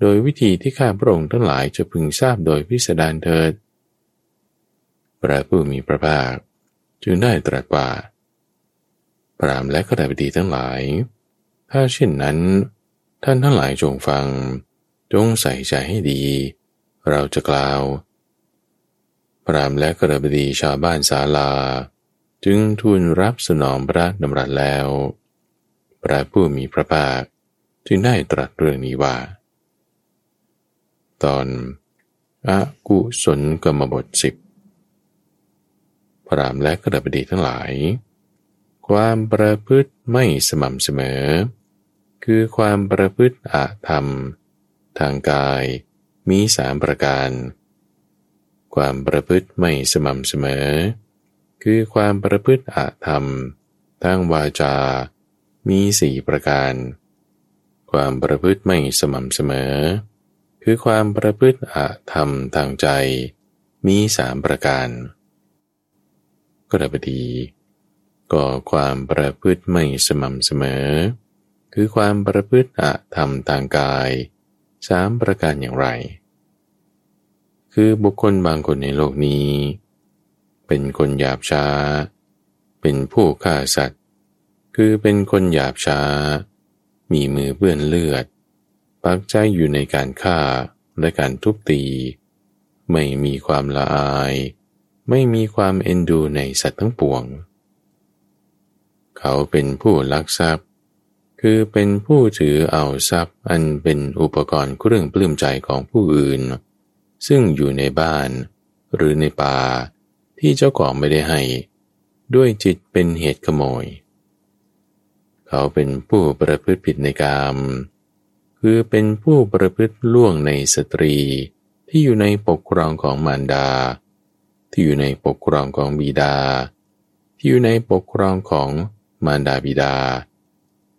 โดยวิธีที่ข้าพระองค์ทั้งหลายจะพึงทราบโดยพิสดารเถิดพระผู้มีพระภาคจึงได้ตรัสว่าพราหมณ์และกษัตริย์ทั้งหลายถ้าเช่นนั้นท่านทั้งหลายจงฟังจงใส่ใจให้ดีเราจะกล่าวพราหมณ์และกษัตริย์ชาวบ้านศาลาจึงทูลรับสนองพระดำรัสแล้วพระผู้มีพระภาคจึงได้ตรัสเรื่องนี้ว่าตอนอกุศลกรรมบท10พราหมณ์และกษัตริย์ทั้งหลายความประพฤติไม่สม่ำเสมอคือความประพฤติอธรรมทางกายมี3ประการความประพฤติไม่สม่ำเสมอคือความประพฤติอธรรมทางวาจามี4ประการความประพฤติไม่สม่ำเสมอคือความประพฤติอธรรมทางใจมี3ประการกระบดีก็ความประพฤติไม่สม่ำเสมอคือความประพฤติอธรรมทางกาย3ประการอย่างไรคือบุคคลบางคนในโลกนี้เป็นคนหยาบช้าเป็นผู้ฆ่าสัตว์คือเป็นคนหยาบช้ามีมือเปื้อนเลือดปักใจอยู่ในการฆ่าและการทุบตีไม่มีความละอายไม่มีความเอ็นดูในสัตว์ทั้งปวงเขาเป็นผู้ลักทรัพย์คือเป็นผู้ถือเอาทรัพย์อันเป็นอุปกรณ์เครื่องปลื้มใจของผู้อื่นซึ่งอยู่ในบ้านหรือในป่าที่เจ้าของไม่ได้ให้ด้วยจิตเป็นเหตุขโมยเขาเป็นผู้ประพฤติผิดในกามคือเป็นผู้ประพฤติล่วงในสตรีที่อยู่ในปกครองของมารดาที่อยู่ในปกครองของบิดาที่อยู่ในปกครองของมารดาบิดา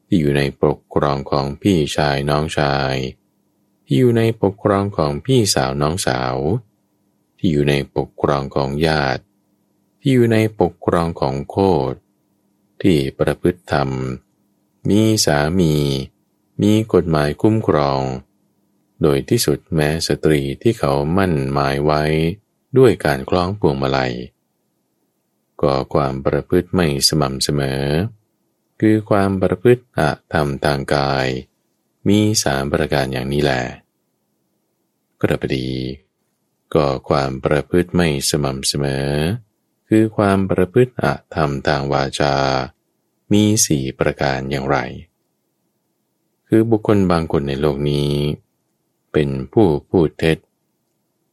ที่อยู่ในปกครองของพี่ชายน้องชายที่อยู่ในปกครองของพี่สาวน้องสาวที่อยู่ในปกครองของญาติที่อยู่ในปกครองของโคตรที่ประพฤติธรรมมีสามีมีกฎหมายคุ้มครองโดยที่สุดแม้สตรีที่เขามั่นหมายไว้ด้วยการคล้องพวงมาลัยก็ความประพฤติไม่สม่ำเสมอคือความประพฤติอธรรมทางกายมี3ประการอย่างนี้แลกระบดีก็ความประพฤติไม่สม่ำเสมอคือความประพฤติอธรรมทางวาจามี4ประการอย่างไรคือบุคคลบางคนในโลกนี้เป็นผู้พูดเท็จ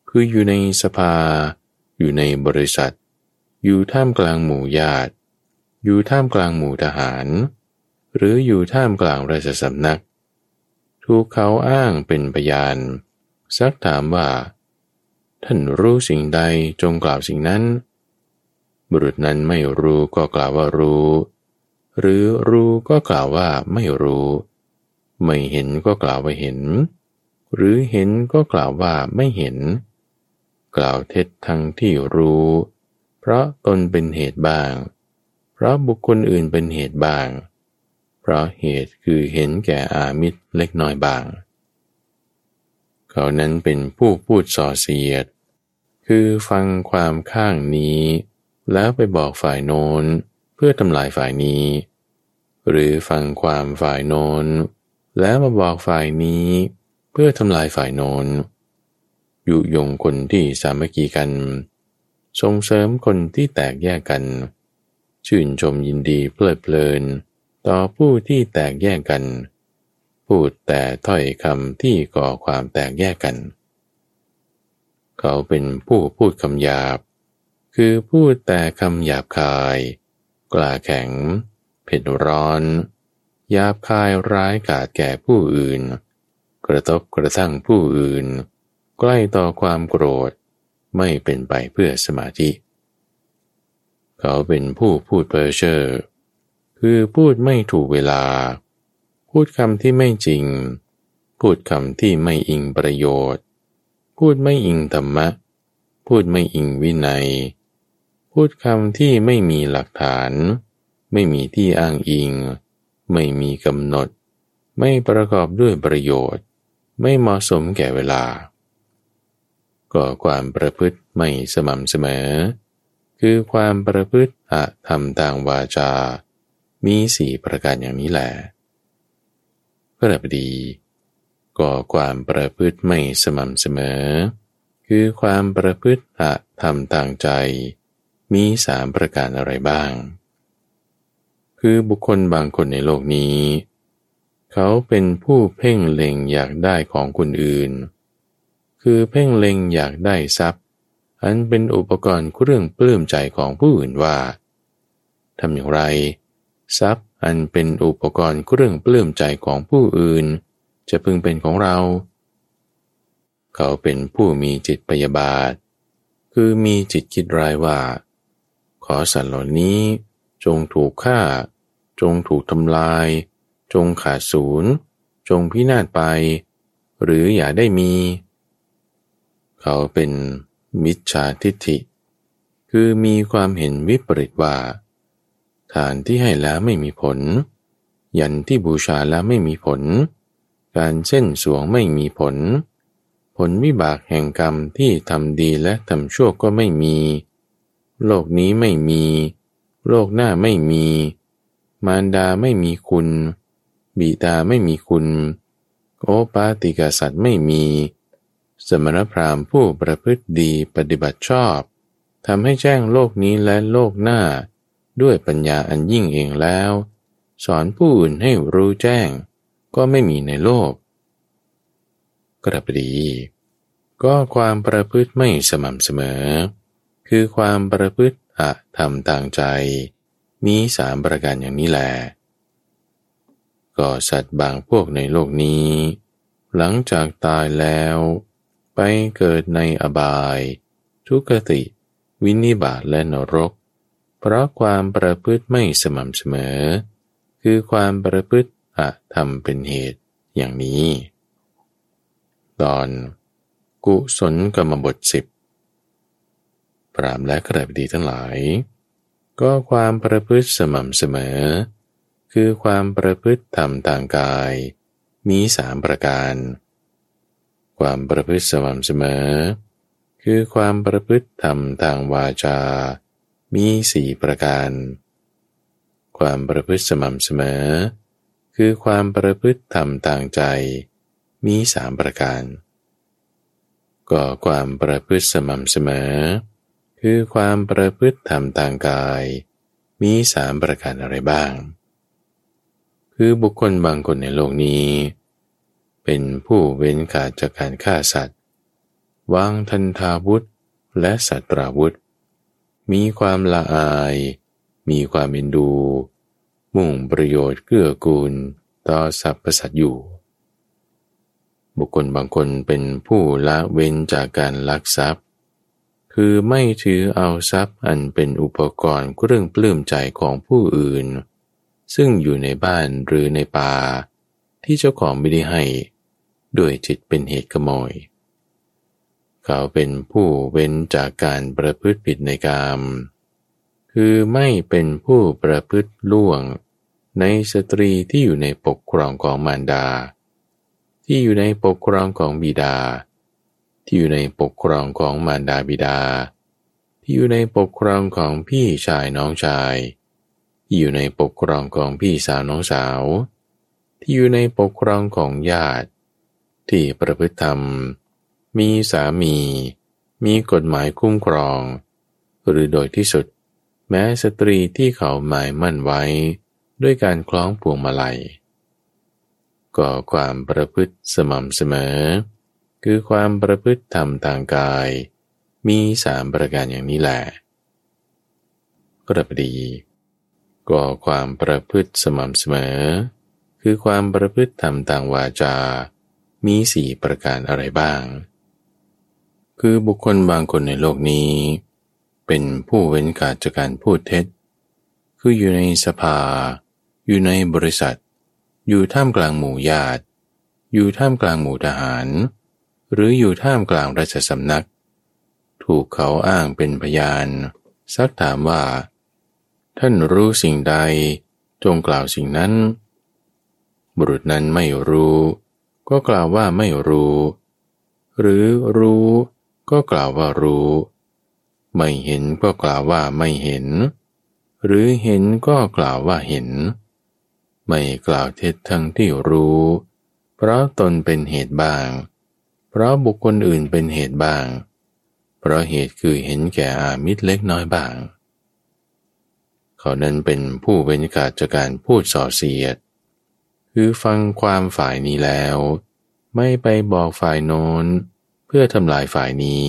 คืออยู่ในสภาอยู่ในบริษัทอยู่ท่ามกลางหมู่ญาติอยู่ท่ามกลางหมู่ทหารหรืออยู่ท่ามกลางราชสำนักถูกเขาอ้างเป็นพยานซักถามว่าท่านรู้สิ่งใดจงกล่าวสิ่งนั้นบุรุษนั้นไม่รู้ก็กล่าวว่ารู้หรือรู้ก็กล่าวว่าไม่รู้ไม่เห็นก็กล่าวว่าเห็นหรือเห็นก็กล่าวว่าไม่เห็นกล่าวเท็จทั้งที่รู้เพราะตนเป็นเหตุบ้างเพราะบุคคลอื่นเป็นเหตุบ้างเพราะเหตุคือเห็นแก่อามิตรเล็กน้อยบ้าง เขานั้นเป็นผู้พูดส่อเสียดคือฟังความข้างนี้แล้วไปบอกฝ่ายโน้นเพื่อทำลายฝ่ายนี้หรือฟังความฝ่ายโน้นแล้วมาบอกฝ่ายนี้เพื่อทำลายฝ่ายโน้นยุยงคนที่สามัคคีกันส่งเสริมคนที่แตกแยกกันชื่นชมยินดีเพลิดเพลินต่อผู้ที่แตกแยกกันพูดแต่ถ้อยคำที่ก่อความแตกแยกกันเขาเป็นผู้พูดคำหยาบคือพูดแต่คำหยาบคายกล้าแข็งเผ็ดร้อนหยาบคายร้ายกาจแก่ผู้อื่นกระทบกระทั่งผู้อื่นใกล้ต่อความโกรธไม่เป็นไปเพื่อสมาธิเขาเป็นผู้พูดเพ้อเจ้อคือพูดไม่ถูกเวลาพูดคำที่ไม่จริงพูดคำที่ไม่อิงประโยชน์พูดไม่อิงธรรมะพูดไม่อิงวินัยพูดคำที่ไม่มีหลักฐานไม่มีที่อ้างอิงไม่มีกำหนดไม่ประกอบด้วยประโยชน์ไม่เหมาะสมแก่เวลาก่อความประพฤติไม่สม่ำเสมอคือความประพฤติอธรรมทางวาจามีสี่ประการอย่างนี้แหละก็เลยพอดีก่อความประพฤติไม่สม่ำเสมอคือความประพฤติอธรรมทางใจมีสามประการอะไรบ้างคือบุคคลบางคนในโลกนี้เขาเป็นผู้เพ่งเล็งอยากได้ของคนอื่นคือเพ่งเล็งอยากได้ทรัพย์อันเป็นอุปกรณ์เครื่องปลื้มใจของผู้อื่นว่าทำอย่างไรทรัพย์อันเป็นอุปกรณ์เครื่องปลื้มใจของผู้อื่นจะพึงเป็นของเราเขาเป็นผู้มีจิตพยาบาทคือมีจิตคิดร้ายว่าขอสัตว์เหล่านี้จงถูกฆ่าจงถูกทำลายจงขาดสูญจงพินาศไปหรืออย่าได้มีเขาเป็นมิจฉาทิฏฐิคือมีความเห็นวิปริตว่าทานที่ให้แล้วไม่มีผลยันที่บูชาแล้วไม่มีผลการเส้นสวงไม่มีผลผลวิบากแห่งกรรมที่ทำดีและทำชั่วก็ไม่มีโลกนี้ไม่มีโลกหน้าไม่มีมารดาไม่มีคุณบิดาไม่มีคุณโอปาติกสัตว์ไม่มีสมณพราหมณ์ผู้ประพฤติดีปฏิบัติชอบทำให้แจ้งโลกนี้และโลกหน้าด้วยปัญญาอันยิ่งเองแล้วสอนผู้อื่นให้รู้แจ้งก็ไม่มีในโลกกระปรีก็ความประพฤติไม่สม่ำเสมอคือความประพฤติอธรรมต่างใจมีสามประการอย่างนี้แลก็สัตว์บางพวกในโลกนี้หลังจากตายแล้วไปเกิดในอบายทุกขติวินิบาตและนรกเพราะความประพฤติไม่สม่ำเสมอคือความประพฤติอธรรมเป็นเหตุอย่างนี้ตอนกุศลกรรมบท10พรามและกษัตริย์ดีทั้งหลายก็ความประพฤติสม่ำเสมอคือความประพฤติธรรมต่างกายมีสามประการความประพฤติสม่ำเสมอคือความประพฤติธรรมทางวาจามีสี่ประการความประพฤติสม่ำเสมอคือความประพฤติธรรมต่างใจมีสามประการก็ความประพฤติสม่ำเสมอคือความประพฤติธรรมต่างกายมีสามประการอะไรบ้างคือบุคคลบางคนในโลกนี้เป็นผู้เว้นขาดจากการฆ่าสัตว์วางทันทาวุธและสัตราวุธมีความละอายมีความเอ็นดูมุ่งประโยชน์เกื้อกูลต่อสรรพสัตว์อยู่บุคคลบางคนเป็นผู้ละเว้นจากการลักทรัพย์คือไม่ถือเอาทรัพย์อันเป็นอุปกรณ์เครื่องปลื้มใจของผู้อื่นซึ่งอยู่ในบ้านหรือในป่าที่เจ้าของไม่ได้ให้ด้วยจิตเป็นเหตุขโมยเขาเป็นผู้เว้นจากการประพฤติผิดในกามคือไม่เป็นผู้ประพฤติล่วงในสตรีที่อยู่ในปกครองของมารดา ที่อยู่ในปกครองของบิดาที่อยู่ในปกครองของมารดาบิดาที่อยู่ในปกครองของพี่ชายน้องชายที่อยู่ในปกครองของพี่สาวน้องสาวที่อยู่ในปกครองของญาติที่ประพฤติธรรมมีสามีมีกฎหมายคุ้มครองหรือโดยที่สุดแม้สตรีที่เขาหมายมั่นไว้ด้วยการคล้องพวงมาลัยก็ความประพฤติสม่ำเสมอคือความประพฤติธรรมทางกายมี3ประการอย่างนี้แหละกระดีก็ความประพฤติสม่ำเสมอคือความประพฤติธรรมทางวาจามี4ประการอะไรบ้างคือบุคคลบางคนในโลกนี้เป็นผู้เว้นขาดจากการพูดเท็จคืออยู่ในสภาอยู่ในบริษัทอยู่ท่ามกลางหมู่ญาติอยู่ท่ามกลางหมู่ทหารหรืออยู่ท่ามกลางราชสำนักถูกเขาอ้างเป็นพยานซักถามว่าท่านรู้สิ่งใดจงกล่าวสิ่งนั้นบุรุษนั้นไม่รู้ก็กล่าวว่าไม่รู้หรือรู้ก็กล่าวว่ารู้ไม่เห็นก็กล่าวว่าไม่เห็นหรือเห็นก็กล่าวว่าเห็นไม่กล่าวเท็จทั้งที่รู้เพราะตนเป็นเหตุบ้างเพราะบุคคลอื่นเป็นเหตุบ้างเพราะเหตุคือเห็นแก่อามิตรเล็กน้อยบ้างเขานั้นเป็นผู้เว้นขาดจากการพูดส่อเสียดคือฟังความฝ่ายนี้แล้วไม่ไปบอกฝ่ายโน้นเพื่อทำลายฝ่ายนี้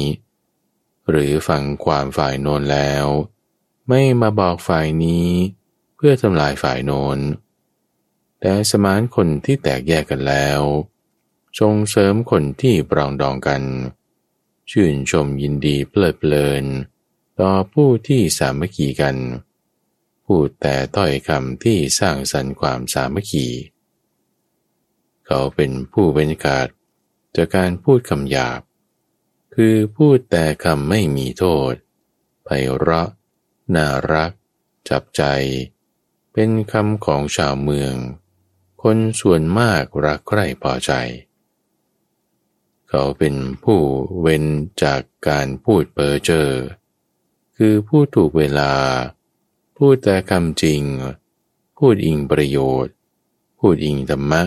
หรือฟังความฝ่ายโน้นแล้วไม่มาบอกฝ่ายนี้เพื่อทำลายฝ่ายโน้นแต่สมานคนที่แตกแยกกันแล้วส่งเสริมคนที่ปรองดองกันชื่นชมยินดีเพลิดเพลินต่อผู้ที่สามัคคีกันพูดแต่ถ้อยคำที่สร้างสรรค์ความสามัคคีเขาเป็นผู้เว้นขาดจากการพูดคำหยาบคือพูดแต่คำไม่มีโทษไพเราะน่ารักจับใจเป็นคำของชาวเมืองคนส่วนมากรักใคร่พอใจเขาเป็นผู้เว้นจากการพูดเพ้อเจ้อคือพูดถูกเวลาพูดแต่คำจริงพูดอิงประโยชน์พูดอิงธรรมะ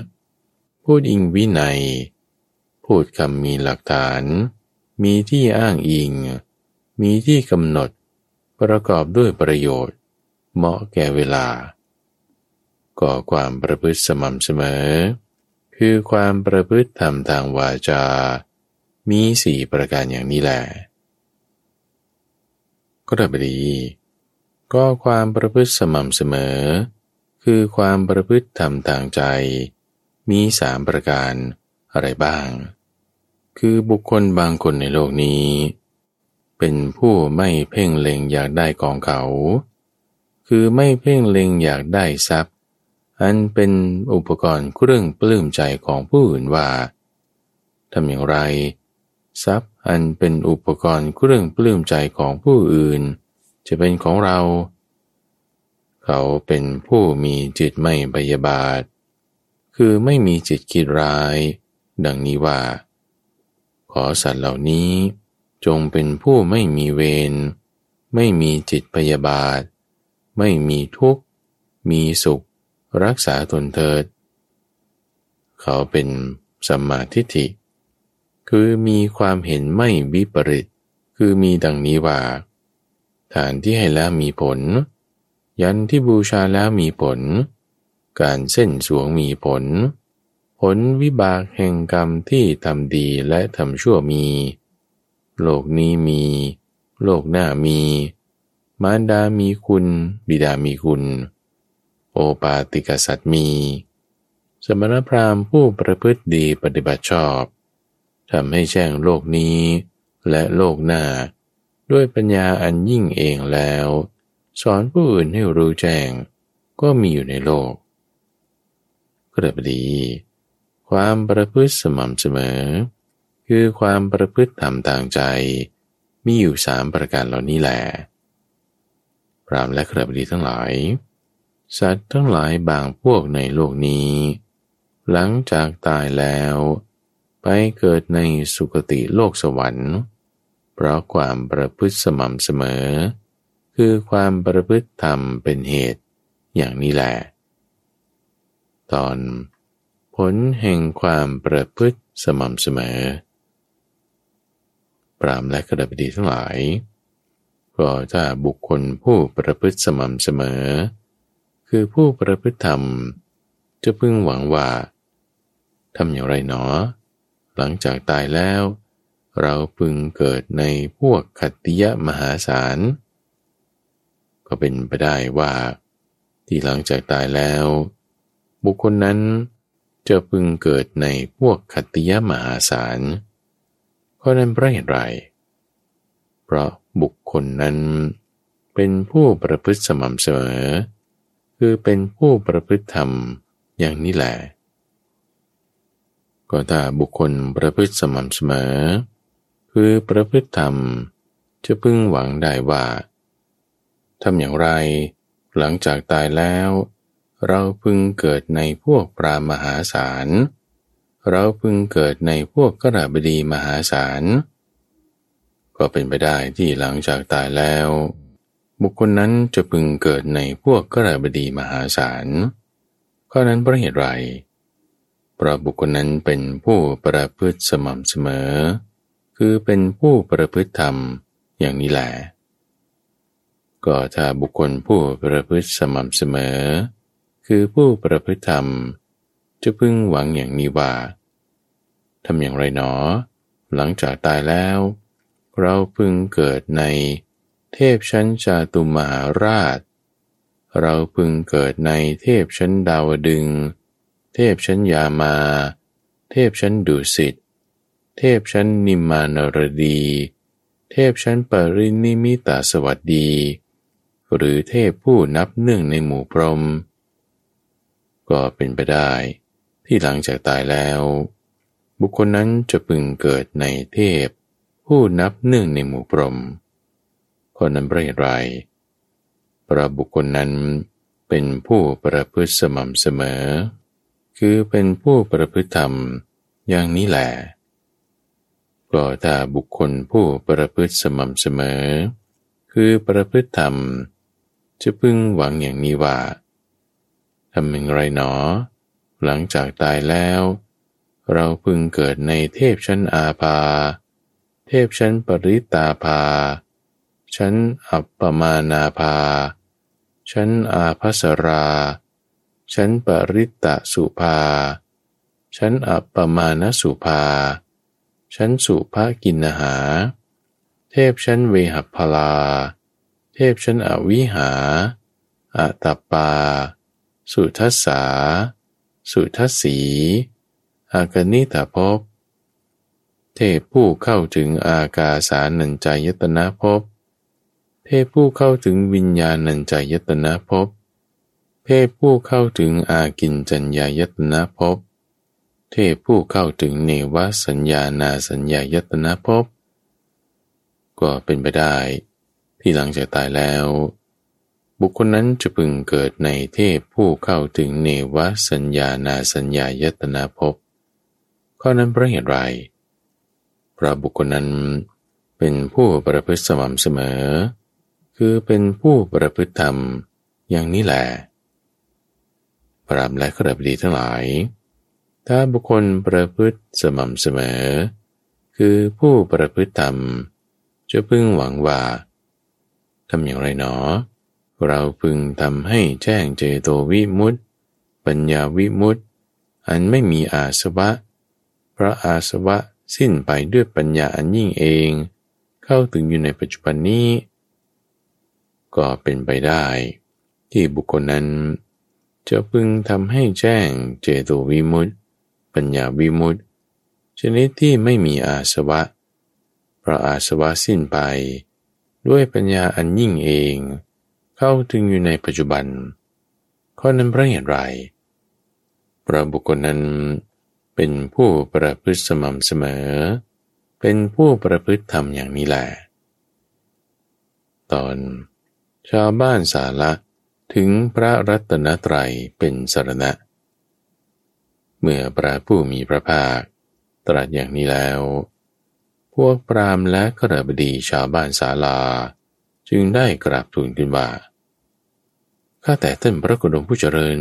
พูดอิงวินัยพูดคำมีหลักฐานมีที่อ้างอิงมีที่กำหนดประกอบด้วยประโยชน์เหมาะแก่เวลาก่อความประพฤติสม่ำเสมอคือความประพฤติธรรมทางวาจามี4ประการอย่างนี้แหละก็ได้ดีก็ความประพฤติสม่ำเสมอคือความประพฤติธรรมทางใจมี3ประการอะไรบ้างคือบุคคลบางคนในโลกนี้เป็นผู้ไม่เพ่งเล็งอยากได้ของเขาคือไม่เพ่งเล็งอยากได้ทรัพย์อันเป็นอุปกรณ์เครื่องปลื้มใจของผู้อื่นว่าทำอย่างไรทรัพย์อันเป็นอุปกรณ์เครื่องปลื้มใจของผู้อื่นจะเป็นของเราเขาเป็นผู้มีจิตไม่พยาบาทคือไม่มีจิตคิดร้ายดังนี้ว่าขอสัตว์เหล่านี้จงเป็นผู้ไม่มีเวรไม่มีจิตพยาบาทไม่มีทุกข์มีสุขรักษาตนเถิดเขาเป็นสัมมาทิฏฐิคือมีความเห็นไม่วิปริตคือมีดังนี้ว่าทานที่ให้แล้วมีผลยันที่บูชาแล้วมีผลการเส้นสวงมีผลผลวิบากแห่งกรรมที่ทำดีและทำชั่วมีโลกนี้มีโลกหน้ามีมารดามีคุณบิดามีคุณโอปาติกสัตว์มีสมณพราหมณ์ผู้ประพฤติดีปฏิบัติชอบทำให้แจ้งโลกนี้และโลกหน้าด้วยปัญญาอันยิ่งเองแล้วสอนผู้อื่นให้รู้แจ้งก็มีอยู่ในโลกก็ได้ดีความประพฤติสม่ำเสมอคือความประพฤติธรรมทางใจมีอยู่3ประการเหล่านี้แหละพรามและกระบดีทั้งหลายสัตว์ทั้งหลายบางพวกในโลกนี้ หลังจากตายแล้วไปเกิดในสุคติโลกสวรรค์เพราะความประพฤติสม่ำเสมอคือความประพฤติธรรมเป็นเหตุอย่างนี้แหละตอนผลแห่งความประพฤติสม่ำเสมอพราหมณ์และขดาบดีทั้งหลายก็ถ้าบุคคลผู้ประพฤติสม่ำเสมอคือผู้ประพฤติธรรมจะพึงหวังว่าทำอย่างไรหนอหลังจากตายแล้วเราพึงเกิดในพวกขัตติยมหาศาลก็เป็นไปได้ว่าที่หลังจากตายแล้วบุคคลนั้นจะพึงเกิดในพวกขัตติยมหาศาลข้อนั้นเพราะเหตุไรเพราะบุคคลนั้นเป็นผู้ประพฤติสม่ำเสมอคือเป็นผู้ประพฤติธรรมอย่างนี้แหละก็ถ้าบุคคลประพฤติสม่ำเสมอคือประพฤติธรรมจะพึงหวังได้ว่าทำอย่างไรหลังจากตายแล้วเราพึงเกิดในพวกพราหมณ์มหาศาลเราพึงเกิดในพวกขดาบดีมหาศาลก็เป็นไปได้ที่หลังจากตายแล้วบุคคลนั้นจะพึงเกิดในพวกขดาบดีมหาศาลข้อนั้นเพราะเหตุไรเพราะบุคคลนั้นเป็นผู้ประพฤติสม่ำเสมอคือเป็นผู้ประพฤติธรรมอย่างนี้แหละก็ถ้าบุคคลผู้ประพฤติสม่ำเสมอคือผู้ประพฤติธรรมจะพึงหวังอย่างนี้ว่าทำอย่างไรหนอหลังจากตายแล้วเราพึงเกิดในเทพชั้นจาตุมหาราชเราพึงเกิดในเทพชั้นดาวดึงส์เทพชั้นยามาเทพชั้นดุสิตเทพชั้นนิมมานรดีเทพชั้นปรินิมิตาสวัสดีหรือเทพผู้นับหนึ่งในหมู่พรหมก็เป็นไปได้ที่หลังจากตายแล้วบุคคลนั้นจะพึงเกิดในเทพผู้นับหนึ่งในหมู่พรหมคนนั้นเป็นไรเพราะบุคคลนั้นเป็นผู้ประพฤติสม่ำเสมอคือเป็นผู้ประพฤติธรรมอย่างนี้แหละก็ถ้าบุคคลผู้ประพฤติสม่ำเสมอคือประพฤติธรรมจะพึงหวังอย่างนี้ว่าทำอย่างไรหนอหลังจากตายแล้วเราพึงเกิดในเทพชั้นอาภาเทพชั้นปริตาภาชั้นอัปปมานาภาชั้นอาภัสราชั้นปริตะสุภาชั้นอัปปมานสุภาชั้นสุภกินหาเทพชั้นเวหัพพลาเทพชั้นอวิหาอตัปปาสุทัสสาสุทัสสีอากนิตภพเทพผู้เข้าถึงอากาสานัญจายตนะภพเทพผู้เข้าถึงวิญญาณัญจายตนะภพเทพผู้เข้าถึงอากิญจัญญายตนะภพเทพผู้เข้าถึงเนวสัญญานาสัญญายตนะภพก็เป็นไปได้ที่หลังจากตายแล้วบุคคลนั้นจะพึงเกิดในเทพผู้เข้าถึงเนวสัญญานาสัญญายตนะภพข้อนั้นเพราะเหตุไรเพราะบุคคลนั้นเป็นผู้ประพฤติสม่ำเสมอคือเป็นผู้ประพฤติธรรมอย่างนี้แหละพราหมณ์และขดาบดีทั้งหลายถ้าบุคคลประพฤติสม่ำเสมอคือผู้ประพฤติธรรมจะพึงหวังว่าทำอย่างไรหนอเราพึงทำให้แจ้งเจโตวิมุตติปัญญาวิมุตติอันไม่มีอาสวะเพราะอาสวะสิ้นไปด้วยปัญญาอันยิ่งเองเข้าถึงอยู่ในปัจจุบันนี้ก็เป็นไปได้ที่บุคคลนั้นจะพึงทำให้แจ้งเจโตวิมุตติปัญญาวิมุตติชนิดที่ไม่มีอาสวะเพราะอาสวะสิ้นไปด้วยปัญญาอันยิ่งเองเข้าถึงอยู่ในปัจจุบันข้อนั้นเพราะเหตุไรเพราะบุคคลนั้นเป็นผู้ประพฤติสม่ำเสมอเป็นผู้ประพฤติธรรมอย่างนี้แหละตอนชาวบ้านสาละถึงพระรัตนตรัยเป็นสรณะ เมื่อพระผู้มีพระภาคตรัสอย่างนี้แล้วพวกพราหมณ์และขรบดีชาวบ้านศาลาจึงได้กราบทูลขึ้นว่าข้าแต่ท่านพระโคดมผู้เจริญ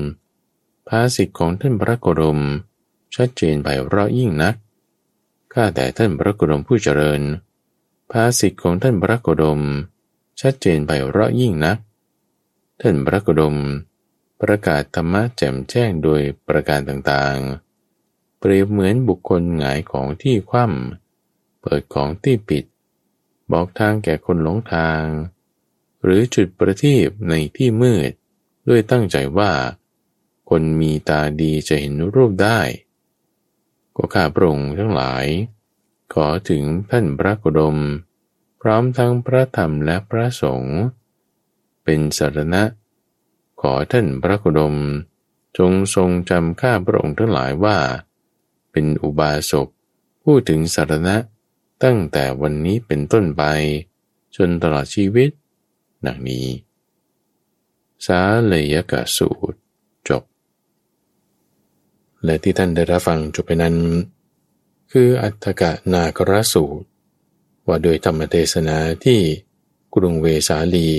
ภาษิตของท่านพระโคดมชัดเจนไพเราะยิ่งนักข้าแต่ท่านพระโคดมผู้เจริญภาษิตของท่านพระโคดมชัดเจนไพเราะยิ่งนักท่านพระโคดมประกาศธรรมะแจ่มแจ้งโดยประการต่างๆเปรียบเหมือนบุคคลหงายของที่คว่ำเปิดของที่ปิดบอกทางแก่คนหลงทางหรือจุดประทีปในที่มืดด้วยตั้งใจว่าคนมีตาดีจะเห็นรูปได้ก็ข้าพระองค์ทั้งหลายขอถึงท่านพระโคดมพร้อมทั้งพระธรรมและพระสงฆ์เป็นสรณะขอท่านพระโคดมจงทรงจำข้าพระองค์ทั้งหลายว่าเป็นอุบาสกผู้ถึงสรณะตั้งแต่วันนี้เป็นต้นไปจนตลอดชีวิตดังนี้สาเลยกสูตรจบและที่ท่านได้รับฟังจบไปนั้นคืออัฏฐกนาครสูตรว่าโดยธรรมเทศนาที่กรุงเวสาลี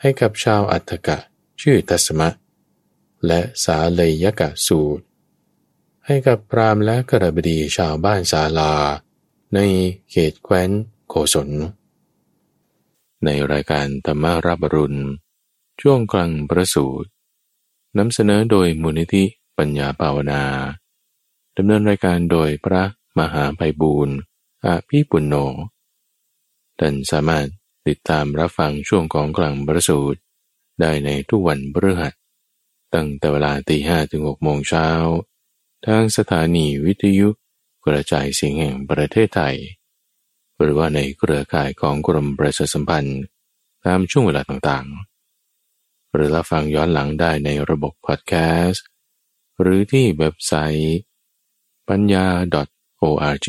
ให้กับชาวอัฏฐกะชื่อทัสมะและสาเลยกสูตรให้กับพราหมณ์และขรบดีชาวบ้านศาลาในเขตแคว้นโกศลในรายการธรรมารับอรุณช่วงกลางประสูตรนำเสนอโดยมูลนิธิปัญญาภาวนาดำเนินรายการโดยพระมหาไพบูลย์อภิปุณโญท่านสามารถติดตามรับฟังช่วงของกลางประสูตรได้ในทุกวันพฤหัสตั้งแต่เวลา 5:00 ถึง 6:00 เช้าทางสถานีวิทยุกระจายเสียงแห่งประเทศไทยหรือว่าในเครือข่ายของกรมประชาสัมพันธ์ตามช่วงเวลาต่างๆหรือรับฟังย้อนหลังได้ในระบบพอดแคสต์หรือที่เว็บไซต์ปัญญา .org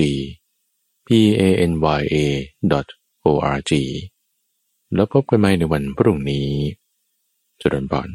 panya.org แล้วพบกันใหม่ในวันพรุ่งนี้เจริญพร